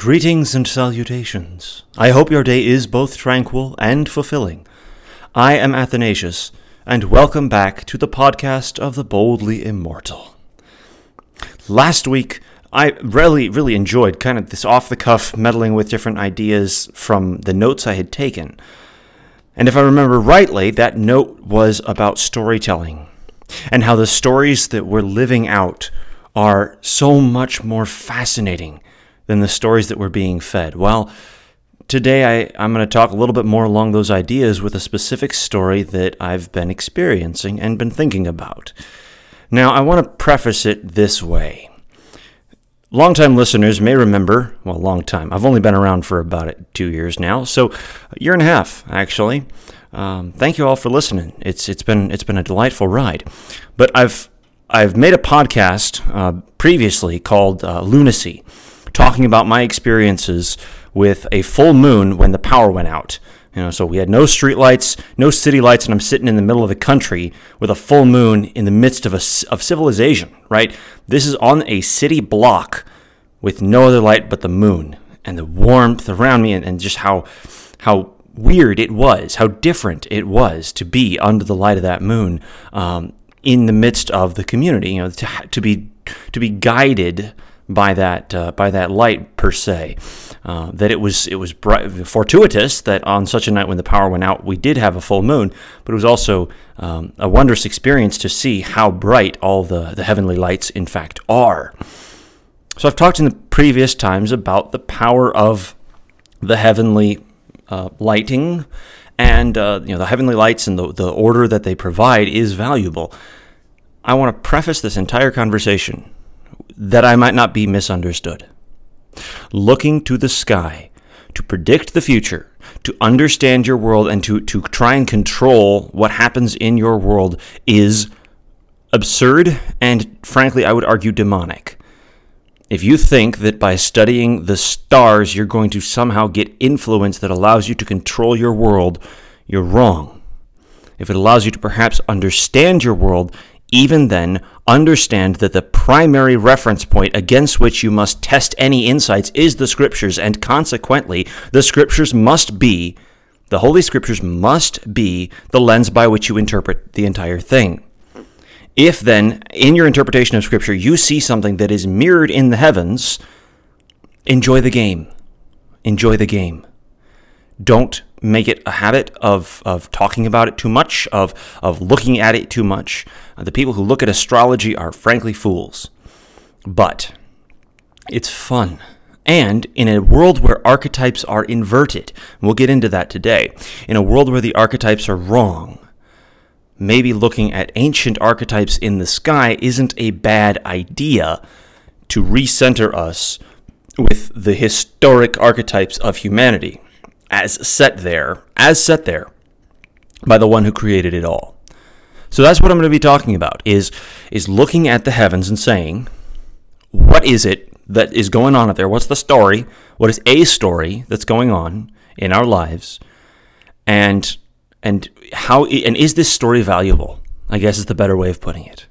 Greetings and salutations. I hope your day is both tranquil and fulfilling. I am Athanasius, and welcome back to the podcast of the Boldly Immortal. Last week, I really enjoyed kind of this off-the-cuff meddling with different ideas from the notes I had taken. And if I remember rightly, that note was about storytelling, and how the stories that we're living out are so much more fascinating than the stories that were being fed. Well, today I'm going to talk a little bit more along those ideas with a specific story that I've been experiencing and been thinking about. Now, I want to preface it this way. Longtime listeners may remember, well, long time. I've only been around for about 2 years now, so a year and a half, actually. Thank you all for listening. It's been a delightful ride. But I've made a podcast previously called Lunacy, talking about my experiences with a full moon when the power went out. You know, so we had no street lights, no city lights, and I'm sitting in the middle of the country with a full moon in the midst of civilization, right? This is on a city block with no other light but the moon and the warmth around me, and just how weird it was, how different it was to be under the light of that moon in the midst of the community, you know, to be guided by that light per se, that it was fortuitous that on such a night when the power went out, we did have a full moon, but it was also a wondrous experience to see how bright all the heavenly lights in fact are. So I've talked in the previous times about the power of the heavenly lighting, and the heavenly lights and the order that they provide is valuable. I want to preface this entire conversation that I might not be misunderstood. Looking to the sky to predict the future, to understand your world, and to try and control what happens in your world is absurd and, frankly, I would argue demonic. If you think that by studying the stars you're going to somehow get influence that allows you to control your world, you're wrong. If it allows you to perhaps understand your world, even then, understand that the primary reference point against which you must test any insights is the Scriptures, and consequently, the Holy Scriptures must be the lens by which you interpret the entire thing. If then, in your interpretation of Scripture, you see something that is mirrored in the heavens, enjoy the game. Enjoy the game. Don't make it a habit of talking about it too much, of looking at it too much. The people who look at astrology are frankly fools. But it's fun. And in a world where archetypes are inverted, and we'll get into that today, in a world where the archetypes are wrong, maybe looking at ancient archetypes in the sky isn't a bad idea to recenter us with the historic archetypes of humanity, as set there by the one who created it all. So that's what I'm going to be talking about, is looking at the heavens and saying, what is it that is going on out there? What's the story? What is a story that's going on in our lives? And is this story valuable? I guess is the better way of putting it.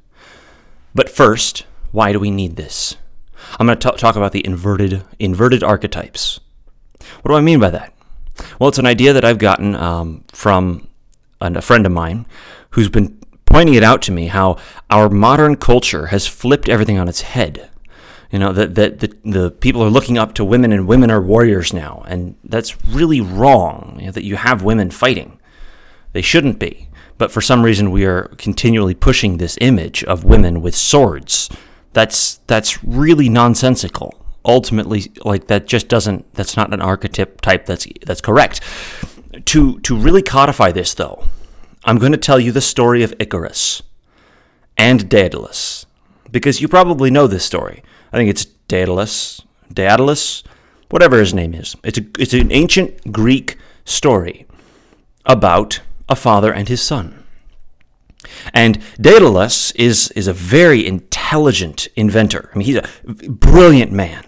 But first, why do we need this? I'm going to talk about the inverted archetypes. What do I mean by that? Well, it's an idea that I've gotten from a friend of mine who's been pointing it out to me, how our modern culture has flipped everything on its head. You know, that the people are looking up to women, and women are warriors now, and that's really wrong, you know, that you have women fighting. They shouldn't be, but for some reason we are continually pushing this image of women with swords. That's really nonsensical. Ultimately, like, that just doesn't, that's not an archetype type that's correct. To really codify this, though, I'm going to tell you the story of Icarus and Daedalus, because you probably know this story. I think it's Daedalus, whatever his name is. It's an ancient Greek story about a father and his son. And Daedalus is a very intelligent inventor. I mean, he's a brilliant man.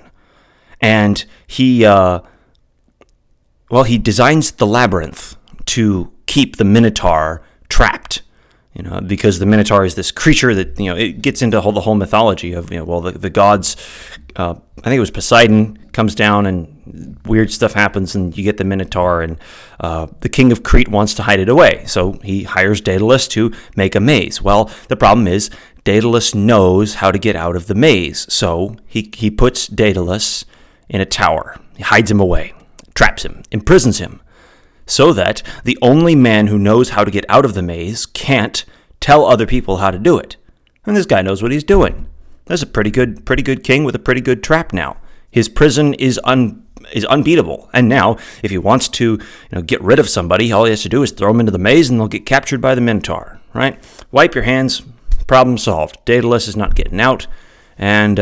And he designs the labyrinth to keep the Minotaur trapped. You know, because the Minotaur is this creature that, you know, it gets into the whole mythology of, you know, well, the gods, I think it was Poseidon, comes down and weird stuff happens and you get the Minotaur, and the king of Crete wants to hide it away. So he hires Daedalus to make a maze. Well, the problem is Daedalus knows how to get out of the maze. So he puts Daedalus in a tower. He hides him away, traps him, imprisons him, so that the only man who knows how to get out of the maze can't tell other people how to do it. And this guy knows what he's doing. That's a pretty good king with a pretty good trap now. His prison is unbeatable. And now, if he wants to, get rid of somebody, all he has to do is throw him into the maze and they'll get captured by the Minotaur, right? Wipe your hands, problem solved. Daedalus is not getting out, and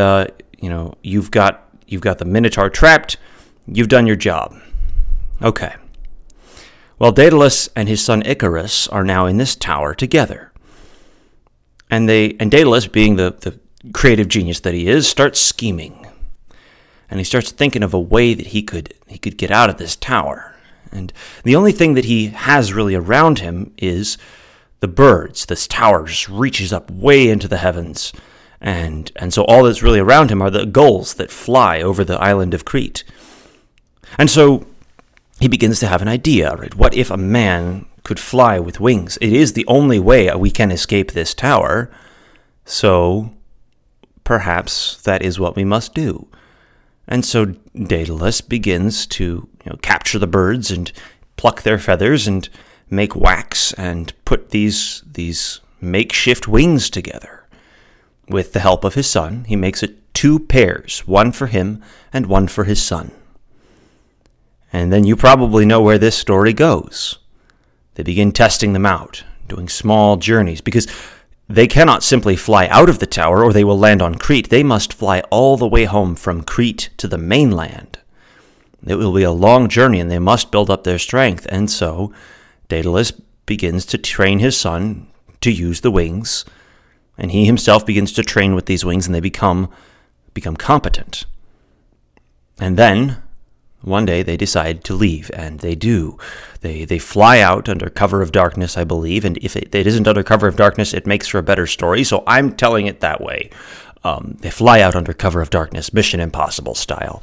you've got the Minotaur trapped. You've done your job. Okay. Well, Daedalus and his son Icarus are now in this tower together. And Daedalus, being the creative genius that he is, starts scheming. And he starts thinking of a way that he could get out of this tower. And the only thing that he has really around him is the birds. This tower just reaches up way into the heavens. And so all that's really around him are the gulls that fly over the island of Crete. And so he begins to have an idea, right? What if a man could fly with wings? It is the only way we can escape this tower, so perhaps that is what we must do. And so Daedalus begins to capture the birds and pluck their feathers and make wax and put these makeshift wings together. With the help of his son, he makes it two pairs, one for him and one for his son. And then you probably know where this story goes. They begin testing them out, doing small journeys, because they cannot simply fly out of the tower or they will land on Crete. They must fly all the way home from Crete to the mainland. It will be a long journey and they must build up their strength. And so Daedalus begins to train his son to use the wings, and he himself begins to train with these wings, and they become competent. And then one day they decide to leave, and they do. They fly out under cover of darkness, I believe, and if it isn't under cover of darkness, it makes for a better story, so I'm telling it that way. They fly out under cover of darkness, Mission Impossible style,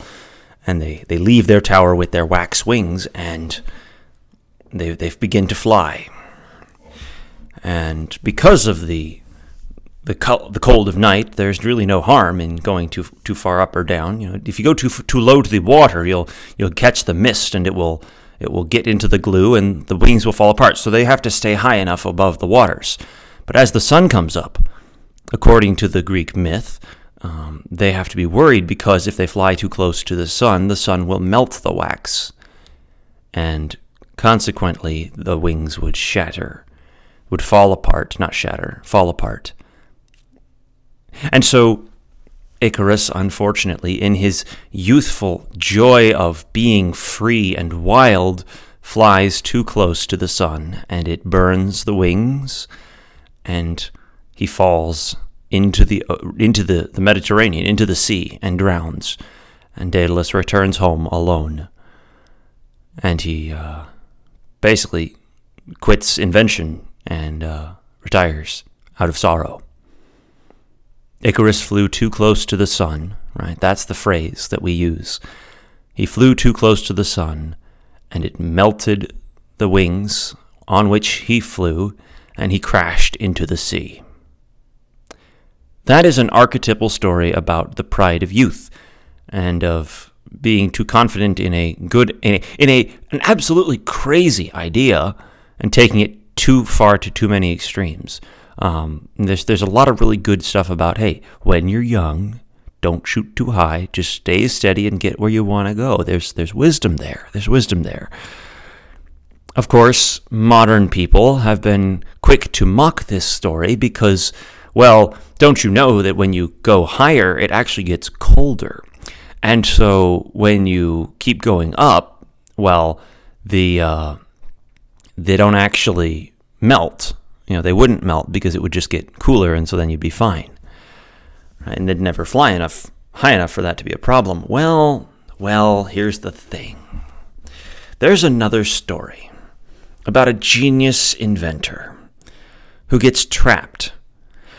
and they leave their tower with their wax wings, and they begin to fly. And because of the cold of night, there's really no harm in going too far up or down. If you go too low to the water, you'll catch the mist, and it will get into the glue, and the wings will fall apart. So they have to stay high enough above the waters. But as the sun comes up, according to the Greek myth, they have to be worried, because if they fly too close to the sun will melt the wax, and consequently the wings would shatter, would fall apart, not shatter, fall apart. And so Icarus, unfortunately, in his youthful joy of being free and wild, flies too close to the sun, and it burns the wings, and he falls into the Mediterranean, into the sea, and drowns. And Daedalus returns home alone, and he basically quits invention and retires out of sorrow. Icarus flew too close to the sun, right? That's the phrase that we use. He flew too close to the sun, and it melted the wings on which he flew, and he crashed into the sea. That is an archetypal story about the pride of youth, and of being too confident in an absolutely crazy idea, and taking it too far to too many extremes. There's a lot of really good stuff about, hey, when you're young, don't shoot too high, just stay steady and get where you want to go. There's wisdom there. Of course, modern people have been quick to mock this story because, well, don't you know that when you go higher, it actually gets colder? And so when you keep going up, well, they don't actually melt. They wouldn't melt because it would just get cooler, and so then you'd be fine. Right? And they'd never fly high enough for that to be a problem. Well, here's the thing. There's another story about a genius inventor who gets trapped.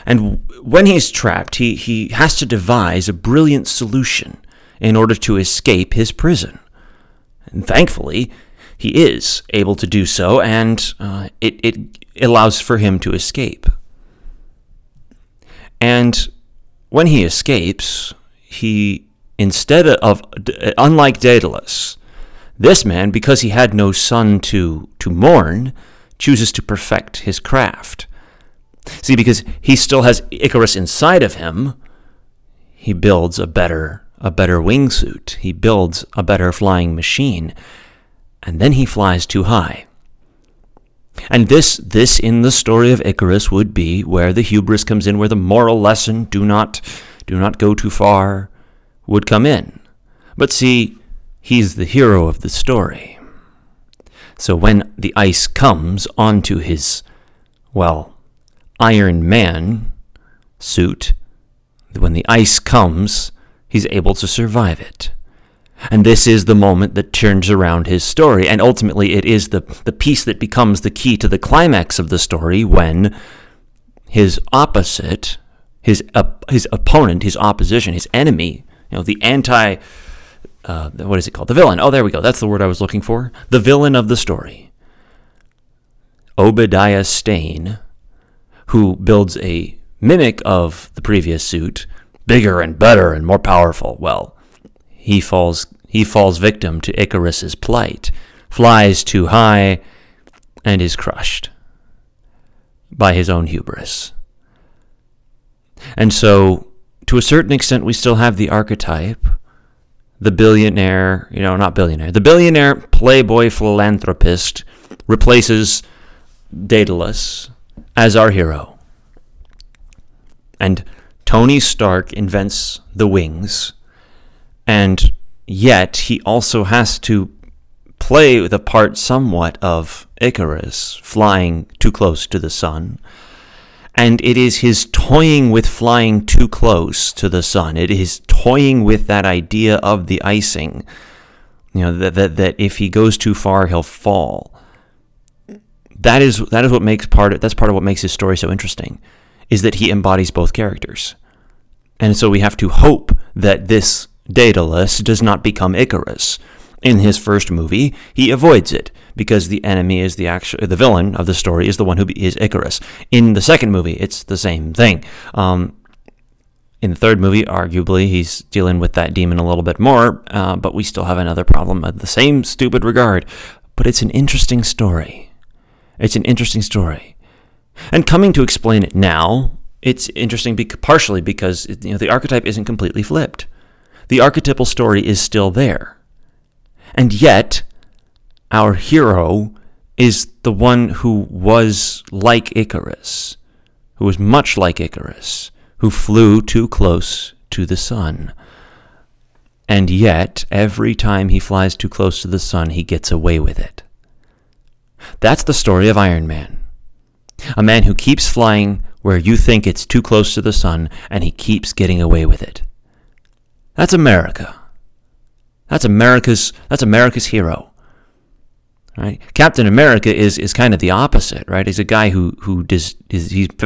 And when he's trapped, he has to devise a brilliant solution in order to escape his prison. And thankfully, he is able to do so, and it allows for him to escape. And when he escapes, unlike Daedalus, this man, because he had no son to mourn, chooses to perfect his craft. See, because he still has Icarus inside of him, he builds a better wingsuit. He builds a better flying machine, and then he flies too high. And this in the story of Icarus would be where the hubris comes in, where the moral lesson, do not go too far, would come in. But see, he's the hero of the story. So when the ice comes onto his, Iron Man suit, when the ice comes, he's able to survive it. And this is the moment that turns around his story, and ultimately it is the piece that becomes the key to the climax of the story when his opposite, his opponent, his opposition, his enemy, the the villain. Oh, there we go. That's the word I was looking for. The villain of the story, Obadiah Stane, who builds a mimic of the previous suit, bigger and better and more powerful. Well, he falls victim to Icarus's plight, flies too high, and is crushed by his own hubris. And so, to a certain extent, we still have the archetype, the billionaire playboy philanthropist replaces Daedalus as our hero. And Tony Stark invents the wings, and yet he also has to play the part somewhat of Icarus, flying too close to the sun. And it is his toying with flying too close to the sun. It is toying with that idea of the icing, that if he goes too far, he'll fall. That is what makes part of what makes his story so interesting, is that he embodies both characters. And so we have to hope that this Daedalus does not become Icarus. In his first movie, he avoids it because the enemy is the villain of the story is the one who is Icarus. In the second movie, it's the same thing. In the third movie, arguably, he's dealing with that demon a little bit more, but we still have another problem of the same stupid regard. But it's an interesting story. And coming to explain it now, it's interesting partially because the archetype isn't completely flipped. The archetypal story is still there. And yet, our hero is the one who was like Icarus, who was much like Icarus, who flew too close to the sun. And yet, every time he flies too close to the sun, he gets away with it. That's the story of Iron Man. A man who keeps flying where you think it's too close to the sun, and he keeps getting away with it. That's America. That's America's hero. Right? Captain America is kind of the opposite, right? He's a guy who's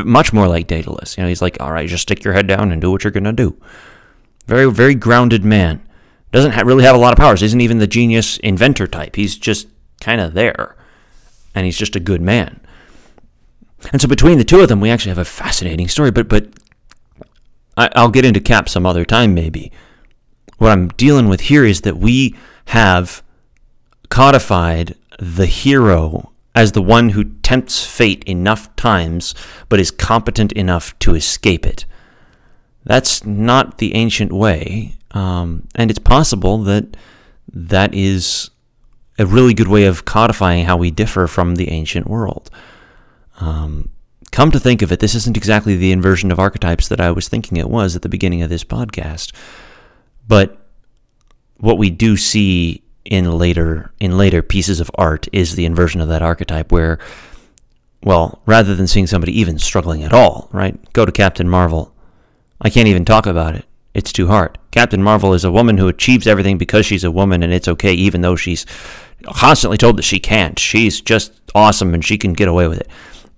much more like Daedalus. He's like, all right, just stick your head down and do what you're gonna do. Very, very grounded man. Doesn't really have a lot of powers. Isn't even the genius inventor type. He's just kind of there, and he's just a good man. And so between the two of them, we actually have a fascinating story. But I'll get into Cap some other time, maybe. What I'm dealing with here is that we have codified the hero as the one who tempts fate enough times, but is competent enough to escape it. That's not the ancient way, and it's possible that is a really good way of codifying how we differ from the ancient world. Come to think of it, this isn't exactly the inversion of archetypes that I was thinking it was at the beginning of this podcast. But what we do see in later pieces of art is the inversion of that archetype where, rather than seeing somebody even struggling at all, right? Go to Captain Marvel. I can't even talk about it. It's too hard. Captain Marvel is a woman who achieves everything because she's a woman, and it's okay even though she's constantly told that she can't. She's just awesome and she can get away with it.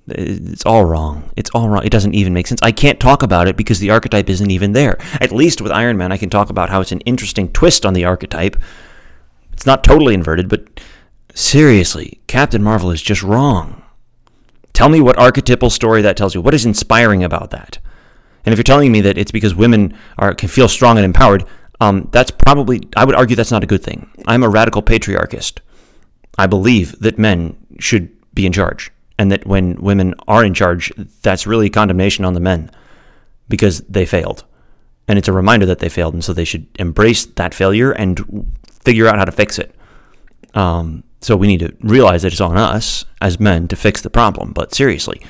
It's all wrong. It's all wrong. It doesn't even make sense. I can't talk about it because the archetype isn't even there. At least with Iron Man, I can talk about how it's an interesting twist on the archetype. It's not totally inverted, but seriously, Captain Marvel is just wrong. Tell me what archetypal story that tells you. What is inspiring about that? And if you're telling me that it's because women can feel strong and empowered, that's probably, I would argue that's not a good thing. I'm a radical patriarchist. I believe that men should be in charge, and that when women are in charge, that's really condemnation on the men because they failed. And it's a reminder that they failed, and so they should embrace that failure and figure out how to fix it. So we need to realize that it's on us as men to fix the problem. But seriously,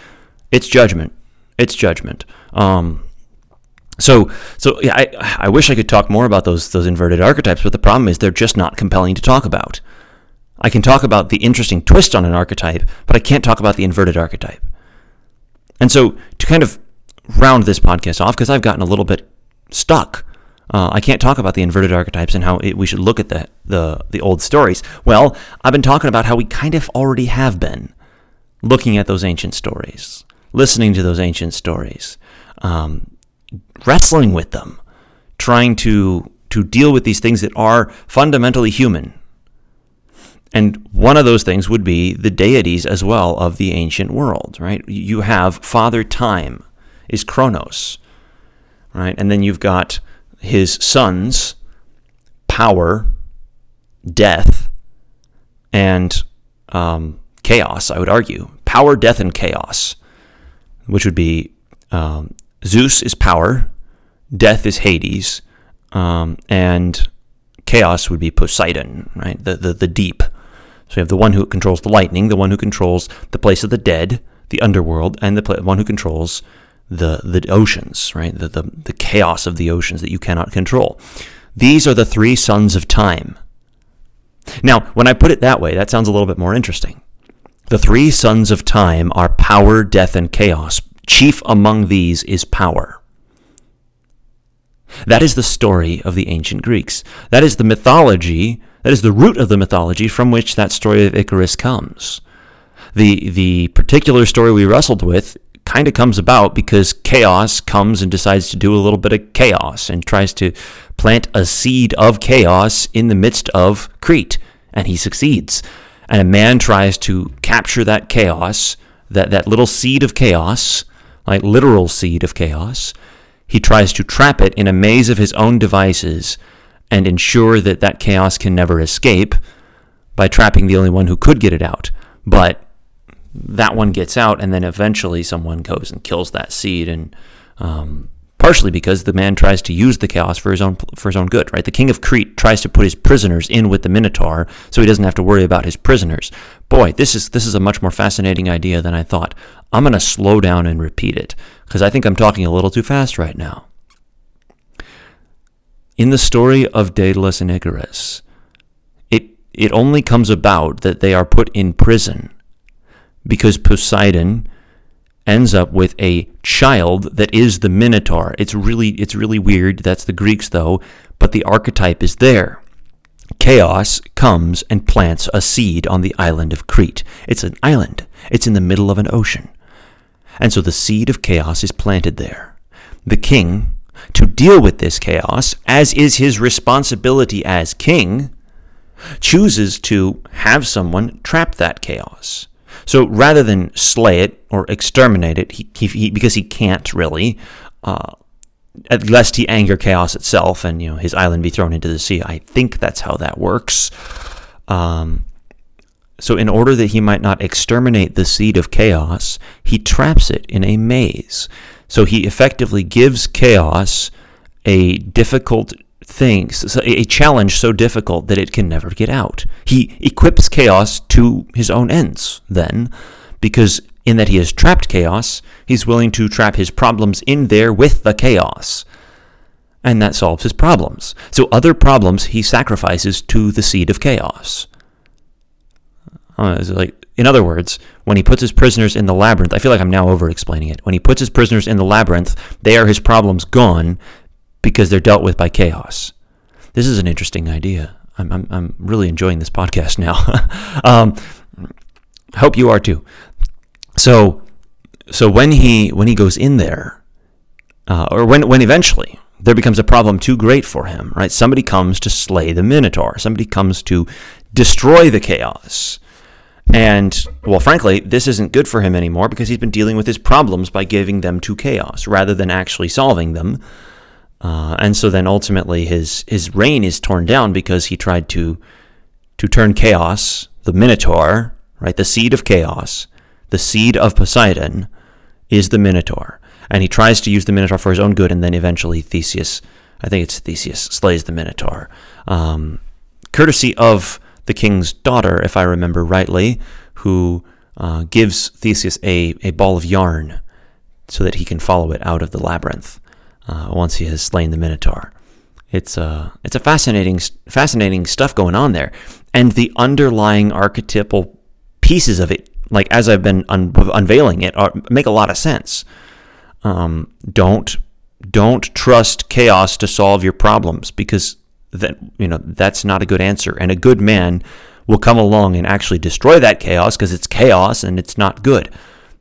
it's judgment. It's judgment. So yeah, I wish I could talk more about those inverted archetypes, but the problem is they're just not compelling to talk about. I can talk about the interesting twist on an archetype, but I can't talk about the inverted archetype. And so to kind of round this podcast off, because I've gotten a little bit stuck, I can't talk about the inverted archetypes and how we should look at the old stories. Well, I've been talking about how we kind of already have been looking at those ancient stories, listening to those ancient stories, wrestling with them, trying to deal with these things that are fundamentally human. And one of those things would be the deities as well of the ancient world, right? You have Father Time is Kronos, right? And then you've got his sons, power, death, and chaos, I would argue. Power, death, and chaos, which would be Zeus is power, death is Hades, and chaos would be Poseidon, right? The deep. So you have the one who controls the lightning, the one who controls the place of the dead, the underworld, and the one who controls the oceans, right? The chaos of the oceans that you cannot control. These are the three sons of time. Now, when I put it that way, that sounds a little bit more interesting. The three sons of time are power, death, and chaos. Chief among these is power. That is the story of the ancient Greeks. That is the mythology. That is the root of the mythology from which that story of Icarus comes. The particular story we wrestled with kind of comes about because chaos comes and decides to do a little bit of chaos and tries to plant a seed of chaos in the midst of Crete, and he succeeds. And a man tries to capture that chaos, that little seed of chaos, like literal seed of chaos. He tries to trap it in a maze of his own devices and ensure that chaos can never escape by trapping the only one who could get it out. But that one gets out, and then eventually someone goes and kills that seed, and partially because the man tries to use the chaos for his own good, right? The king of Crete tries to put his prisoners in with the Minotaur so he doesn't have to worry about his prisoners. Boy, this is a much more fascinating idea than I thought. I'm going to slow down and repeat it because I think I'm talking a little too fast right now. In the story of Daedalus and Icarus, it only comes about that they are put in prison because Poseidon ends up with a child that is the Minotaur. It's really weird. That's the Greeks, though, but the archetype is there. Chaos comes and plants a seed on the island of Crete. It's an island. It's in the middle of an ocean. And so the seed of chaos is planted there. The king, to deal with this chaos, as is his responsibility as king, chooses to have someone trap that chaos. So rather than slay it or exterminate it, he because he can't really, lest he anger chaos itself and his island be thrown into the sea. I think that's how that works. So in order that he might not exterminate the seed of chaos, he traps it in a maze. So he effectively gives chaos a difficult thing, a challenge so difficult that it can never get out. He equips chaos to his own ends then, because in that he has trapped chaos, he's willing to trap his problems in there with the chaos. And that solves his problems. So other problems he sacrifices to the seed of chaos. In other words, when he puts his prisoners in the labyrinth, I feel like I'm now over-explaining it. When he puts his prisoners in the labyrinth, they are his problems gone because they're dealt with by chaos. This is an interesting idea. I'm really enjoying this podcast now. I hope you are too. So So when he goes in there, or when eventually there becomes a problem too great for him, right? Somebody comes to slay the Minotaur. Somebody comes to destroy the chaos. And, well, frankly, this isn't good for him anymore because he's been dealing with his problems by giving them to chaos rather than actually solving them. And so then ultimately his reign is torn down because he tried to turn chaos, the Minotaur, right, the seed of chaos, the seed of Poseidon is the Minotaur. And he tries to use the Minotaur for his own good, and then eventually Theseus slays the Minotaur. Courtesy of the king's daughter, if I remember rightly, who gives Theseus a ball of yarn so that he can follow it out of the labyrinth once he has slain the Minotaur. It's a fascinating stuff going on there, and the underlying archetypal pieces of it, like as I've been unveiling it, make a lot of sense. Don't trust chaos to solve your problems because that's not a good answer. And a good man will come along and actually destroy that chaos because it's chaos and it's not good.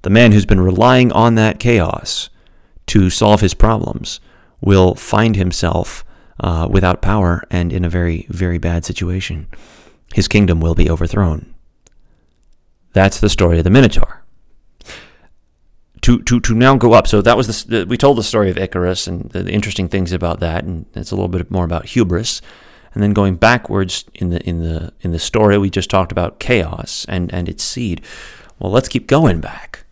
The man who's been relying on that chaos to solve his problems will find himself without power and in a very, very bad situation. His kingdom will be overthrown. That's the story of the Minotaur. To now go up. So that was we told the story of Icarus and the interesting things about that, and it's a little bit more about hubris. And then going backwards in the story, we just talked about chaos and its seed. Well, let's keep going back,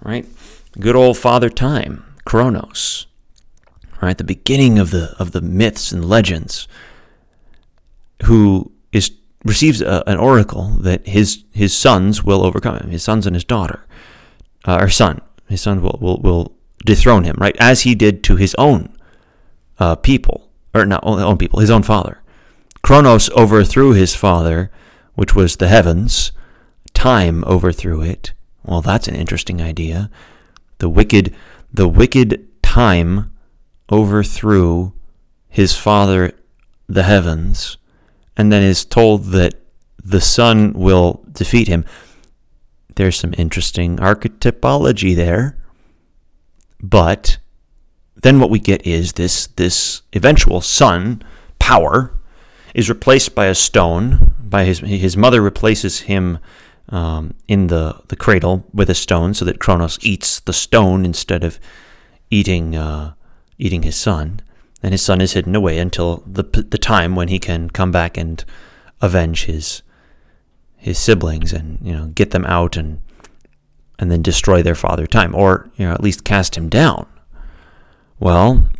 right? Good old Father Time, Kronos, right? The beginning of the myths and legends. Who receives an oracle that his sons will overcome him. His sons and his daughter, or son. His son will dethrone him, right? As he did to his own people, or not own people, his own father. Kronos overthrew his father, which was the heavens. Time overthrew it. Well, that's an interesting idea. The wicked time overthrew his father, the heavens, and then is told that the son will defeat him. There's some interesting archetypology there, but then what we get is this eventual sun power is replaced by a stone. By his mother replaces him in the cradle with a stone, so that Kronos eats the stone instead of eating his son, and his son is hidden away until the time when he can come back and avenge his siblings and get them out and then destroy their father Time, or at least cast him down. Well,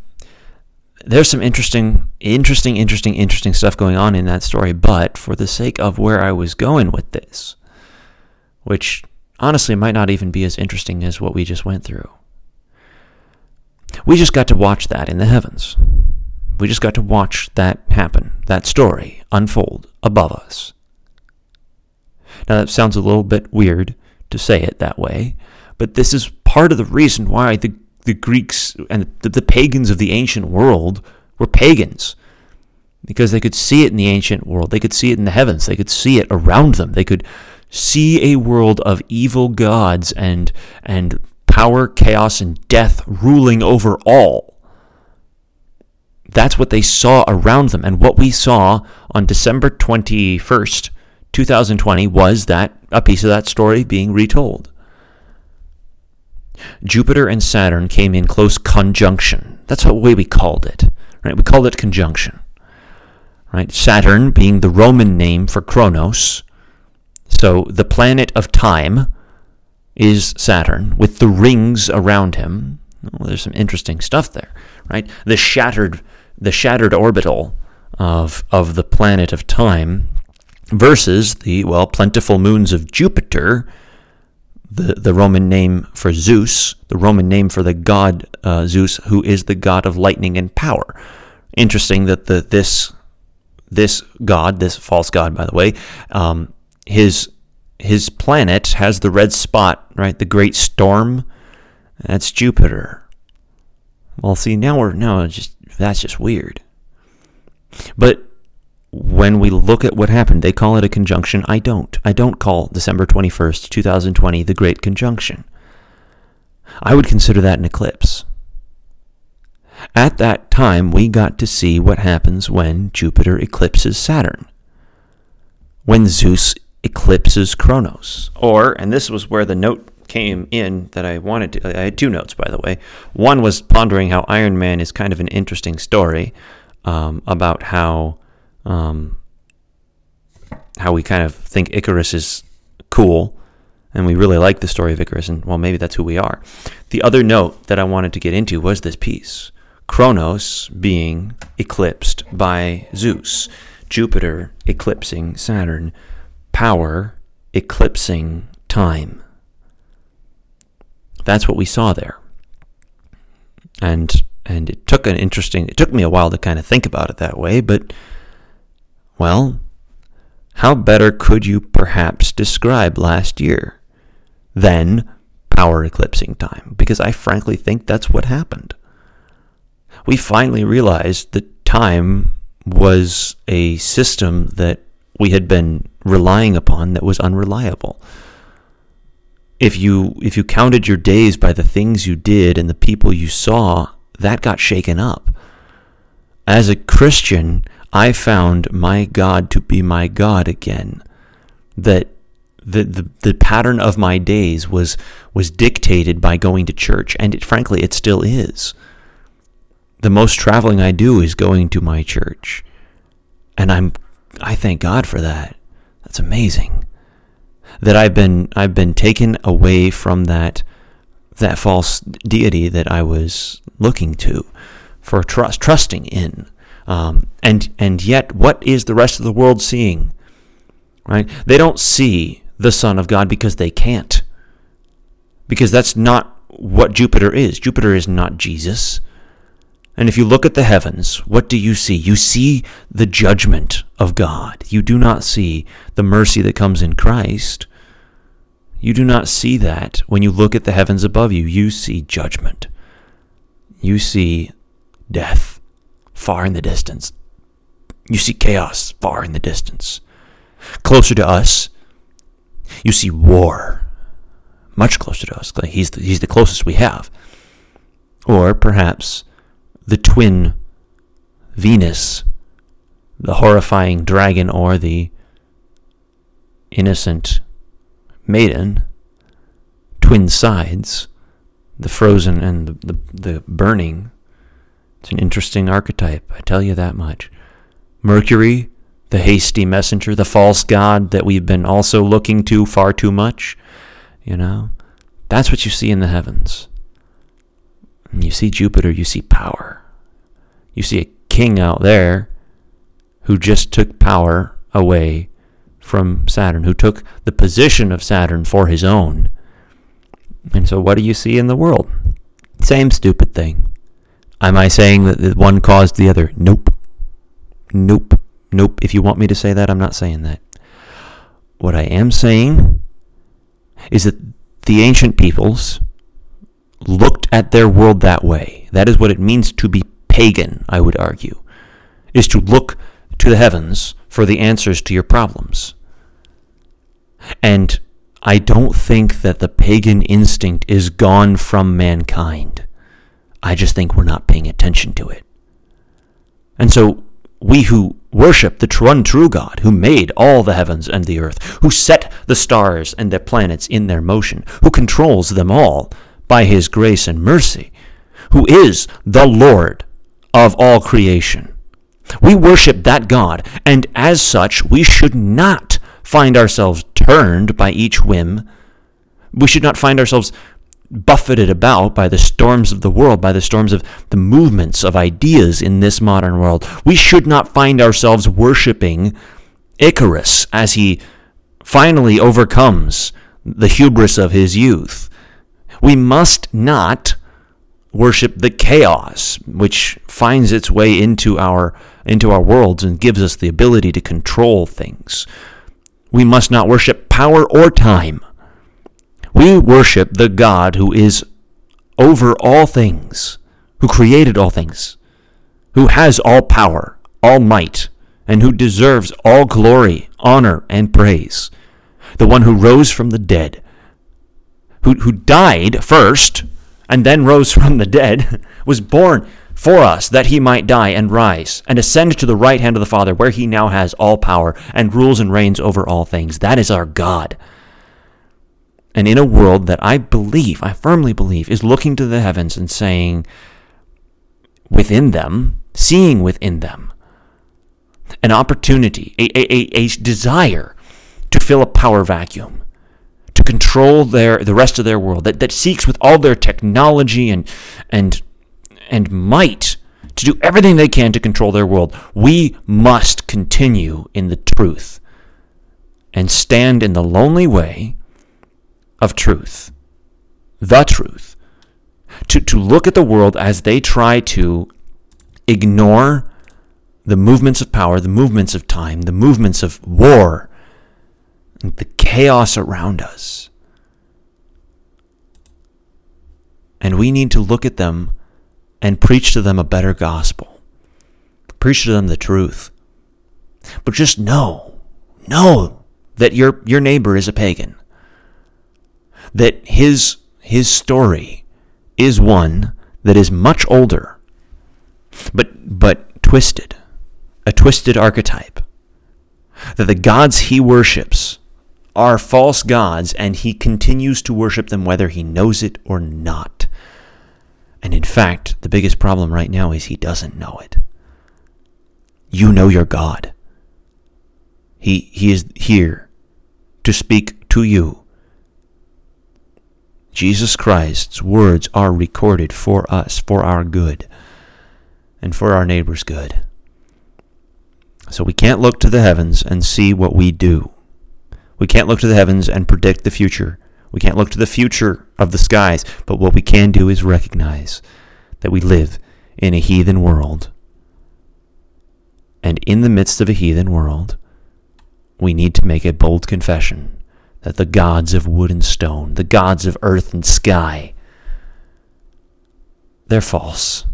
there's some interesting stuff going on in that story, but for the sake of where I was going with this, which honestly might not even be as interesting as what we just went through. We just got to watch that in the heavens. We just got to watch that happen, that story unfold above us. Now, that sounds a little bit weird to say it that way, but this is part of the reason why the Greeks and the pagans of the ancient world were pagans, because they could see it in the ancient world. They could see it in the heavens. They could see it around them. They could see a world of evil gods and power, chaos, and death ruling over all. That's what they saw around them, and what we saw on December 21st, 2020 was that a piece of that story being retold. Jupiter and Saturn came in close conjunction. That's the way we called it. Right? We called it conjunction. Right? Saturn being the Roman name for Kronos. So the planet of time is Saturn with the rings around him. Well, there's some interesting stuff there, right? The shattered orbital of the planet of time versus the, plentiful moons of Jupiter, the Roman name for Zeus, the Roman name for the god Zeus, who is the god of lightning and power. Interesting that this god, this false god, by the way, his planet has the red spot, right? The great storm, that's Jupiter. Well, see, that's just weird. But when we look at what happened, they call it a conjunction. I don't call December 21st, 2020, the Great Conjunction. I would consider that an eclipse. At that time, we got to see what happens when Jupiter eclipses Saturn, when Zeus eclipses Kronos, or, and this was where the note came in that I wanted to, I had two notes, by the way. One was pondering how Iron Man is kind of an interesting story about how we kind of think Icarus is cool, and we really like the story of Icarus, and, well, maybe that's who we are. The other note that I wanted to get into was this piece, Kronos being eclipsed by Zeus, Jupiter eclipsing Saturn, power eclipsing time. That's what we saw there. And it took me a while to kind of think about it that way, but, well, how better could you perhaps describe last year than power eclipsing time? Because I frankly think that's what happened. We finally realized that time was a system that we had been relying upon that was unreliable. If you counted your days by the things you did and the people you saw, that got shaken up. As a Christian, I found my God to be my God again. That the pattern of my days was dictated by going to church, and frankly, it still is. The most traveling I do is going to my church, and I thank God for that. That's amazing. That I've been taken away from that false deity that I was looking to, for trusting in, and yet what is the rest of the world seeing? Right? They don't see the Son of God because they can't, because that's not what Jupiter is. Jupiter is not Jesus. And if you look at the heavens, what do you see? You see the judgment of God. You do not see the mercy that comes in Christ. You do not see that when you look at the heavens above you. You see judgment. You see death far in the distance. You see chaos far in the distance. Closer to us, you see war. Much closer to us. He's the closest we have. Or perhaps the twin Venus, the horrifying dragon, or the innocent maiden, twin sides, the frozen and the burning. It's an interesting archetype, I tell you that much. Mercury, the hasty messenger, the false god that we've been also looking to far too much. You know, that's what you see in the heavens. You see Jupiter, you see power. You see a king out there who just took power away from Saturn, who took the position of Saturn for his own. And so what do you see in the world? Same stupid thing. Am I saying that one caused the other? Nope. If you want me to say that, I'm not saying that. What I am saying is that the ancient peoples looked at their world that way. That is what it means to be pagan, I would argue, is to look to the heavens for the answers to your problems. And I don't think that the pagan instinct is gone from mankind. I just think we're not paying attention to it. And so we who worship the one true God, who made all the heavens and the earth, who set the stars and the planets in their motion, who controls them all, by his grace and mercy, who is the Lord of all creation. We worship that God, and as such, we should not find ourselves turned by each whim. We should not find ourselves buffeted about by the storms of the world, by the storms of the movements of ideas in this modern world. We should not find ourselves worshiping Icarus as he finally overcomes the hubris of his youth. We must not worship the chaos which finds its way into our worlds and gives us the ability to control things. We must not worship power or time. We worship the God who is over all things, who created all things, who has all power, all might, and who deserves all glory, honor, and praise. The one who rose from the dead, who died first and then rose from the dead, was born for us, that he might die and rise and ascend to the right hand of the Father, where he now has all power and rules and reigns over all things. That is our God. And in a world that I firmly believe, is looking to the heavens and saying within them, seeing within them, an opportunity, a desire to fill a power vacuum, to control the rest of their world, that seeks with all their technology and might to do everything they can to control their world. We must continue in the truth and stand in the lonely way of truth, the truth, to look at the world as they try to ignore the movements of power, the movements of time, the movements of war, and the chaos around us. And we need to look at them and preach to them a better gospel. Preach to them the truth. But just know that your neighbor is a pagan. That his story is one that is much older, but twisted, a twisted archetype. That the gods he worships are false gods, and he continues to worship them whether he knows it or not. And in fact, the biggest problem right now is he doesn't know it. You know your God. He is here to speak to you. Jesus Christ's words are recorded for us, for our good, and for our neighbor's good. So we can't look to the heavens and see what we do. We can't look to the heavens and predict the future. We can't look to the future of the skies, but what we can do is recognize that we live in a heathen world. And in the midst of a heathen world, we need to make a bold confession that the gods of wood and stone, the gods of earth and sky, they're false,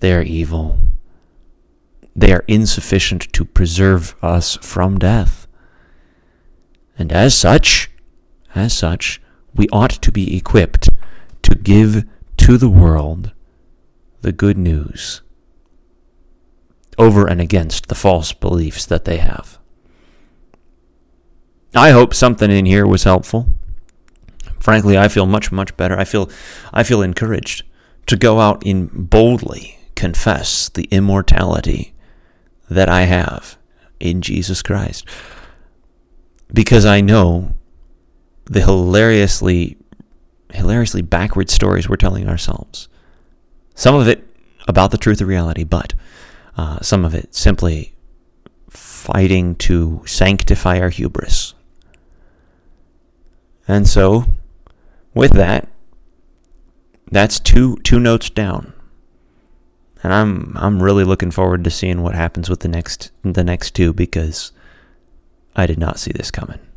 they're evil, they are insufficient to preserve us from death. And as such, we ought to be equipped to give to the world the good news over and against the false beliefs that they have. I hope something in here was helpful. Frankly, I feel much, much better. I feel encouraged to go out and boldly confess the immortality that I have in Jesus Christ, because I know the hilariously backward stories we're telling ourselves. Some of it about the truth of reality, but some of it simply fighting to sanctify our hubris. And so, with that, that's two notes down. And I'm really looking forward to seeing what happens with the next two, because I did not see this coming.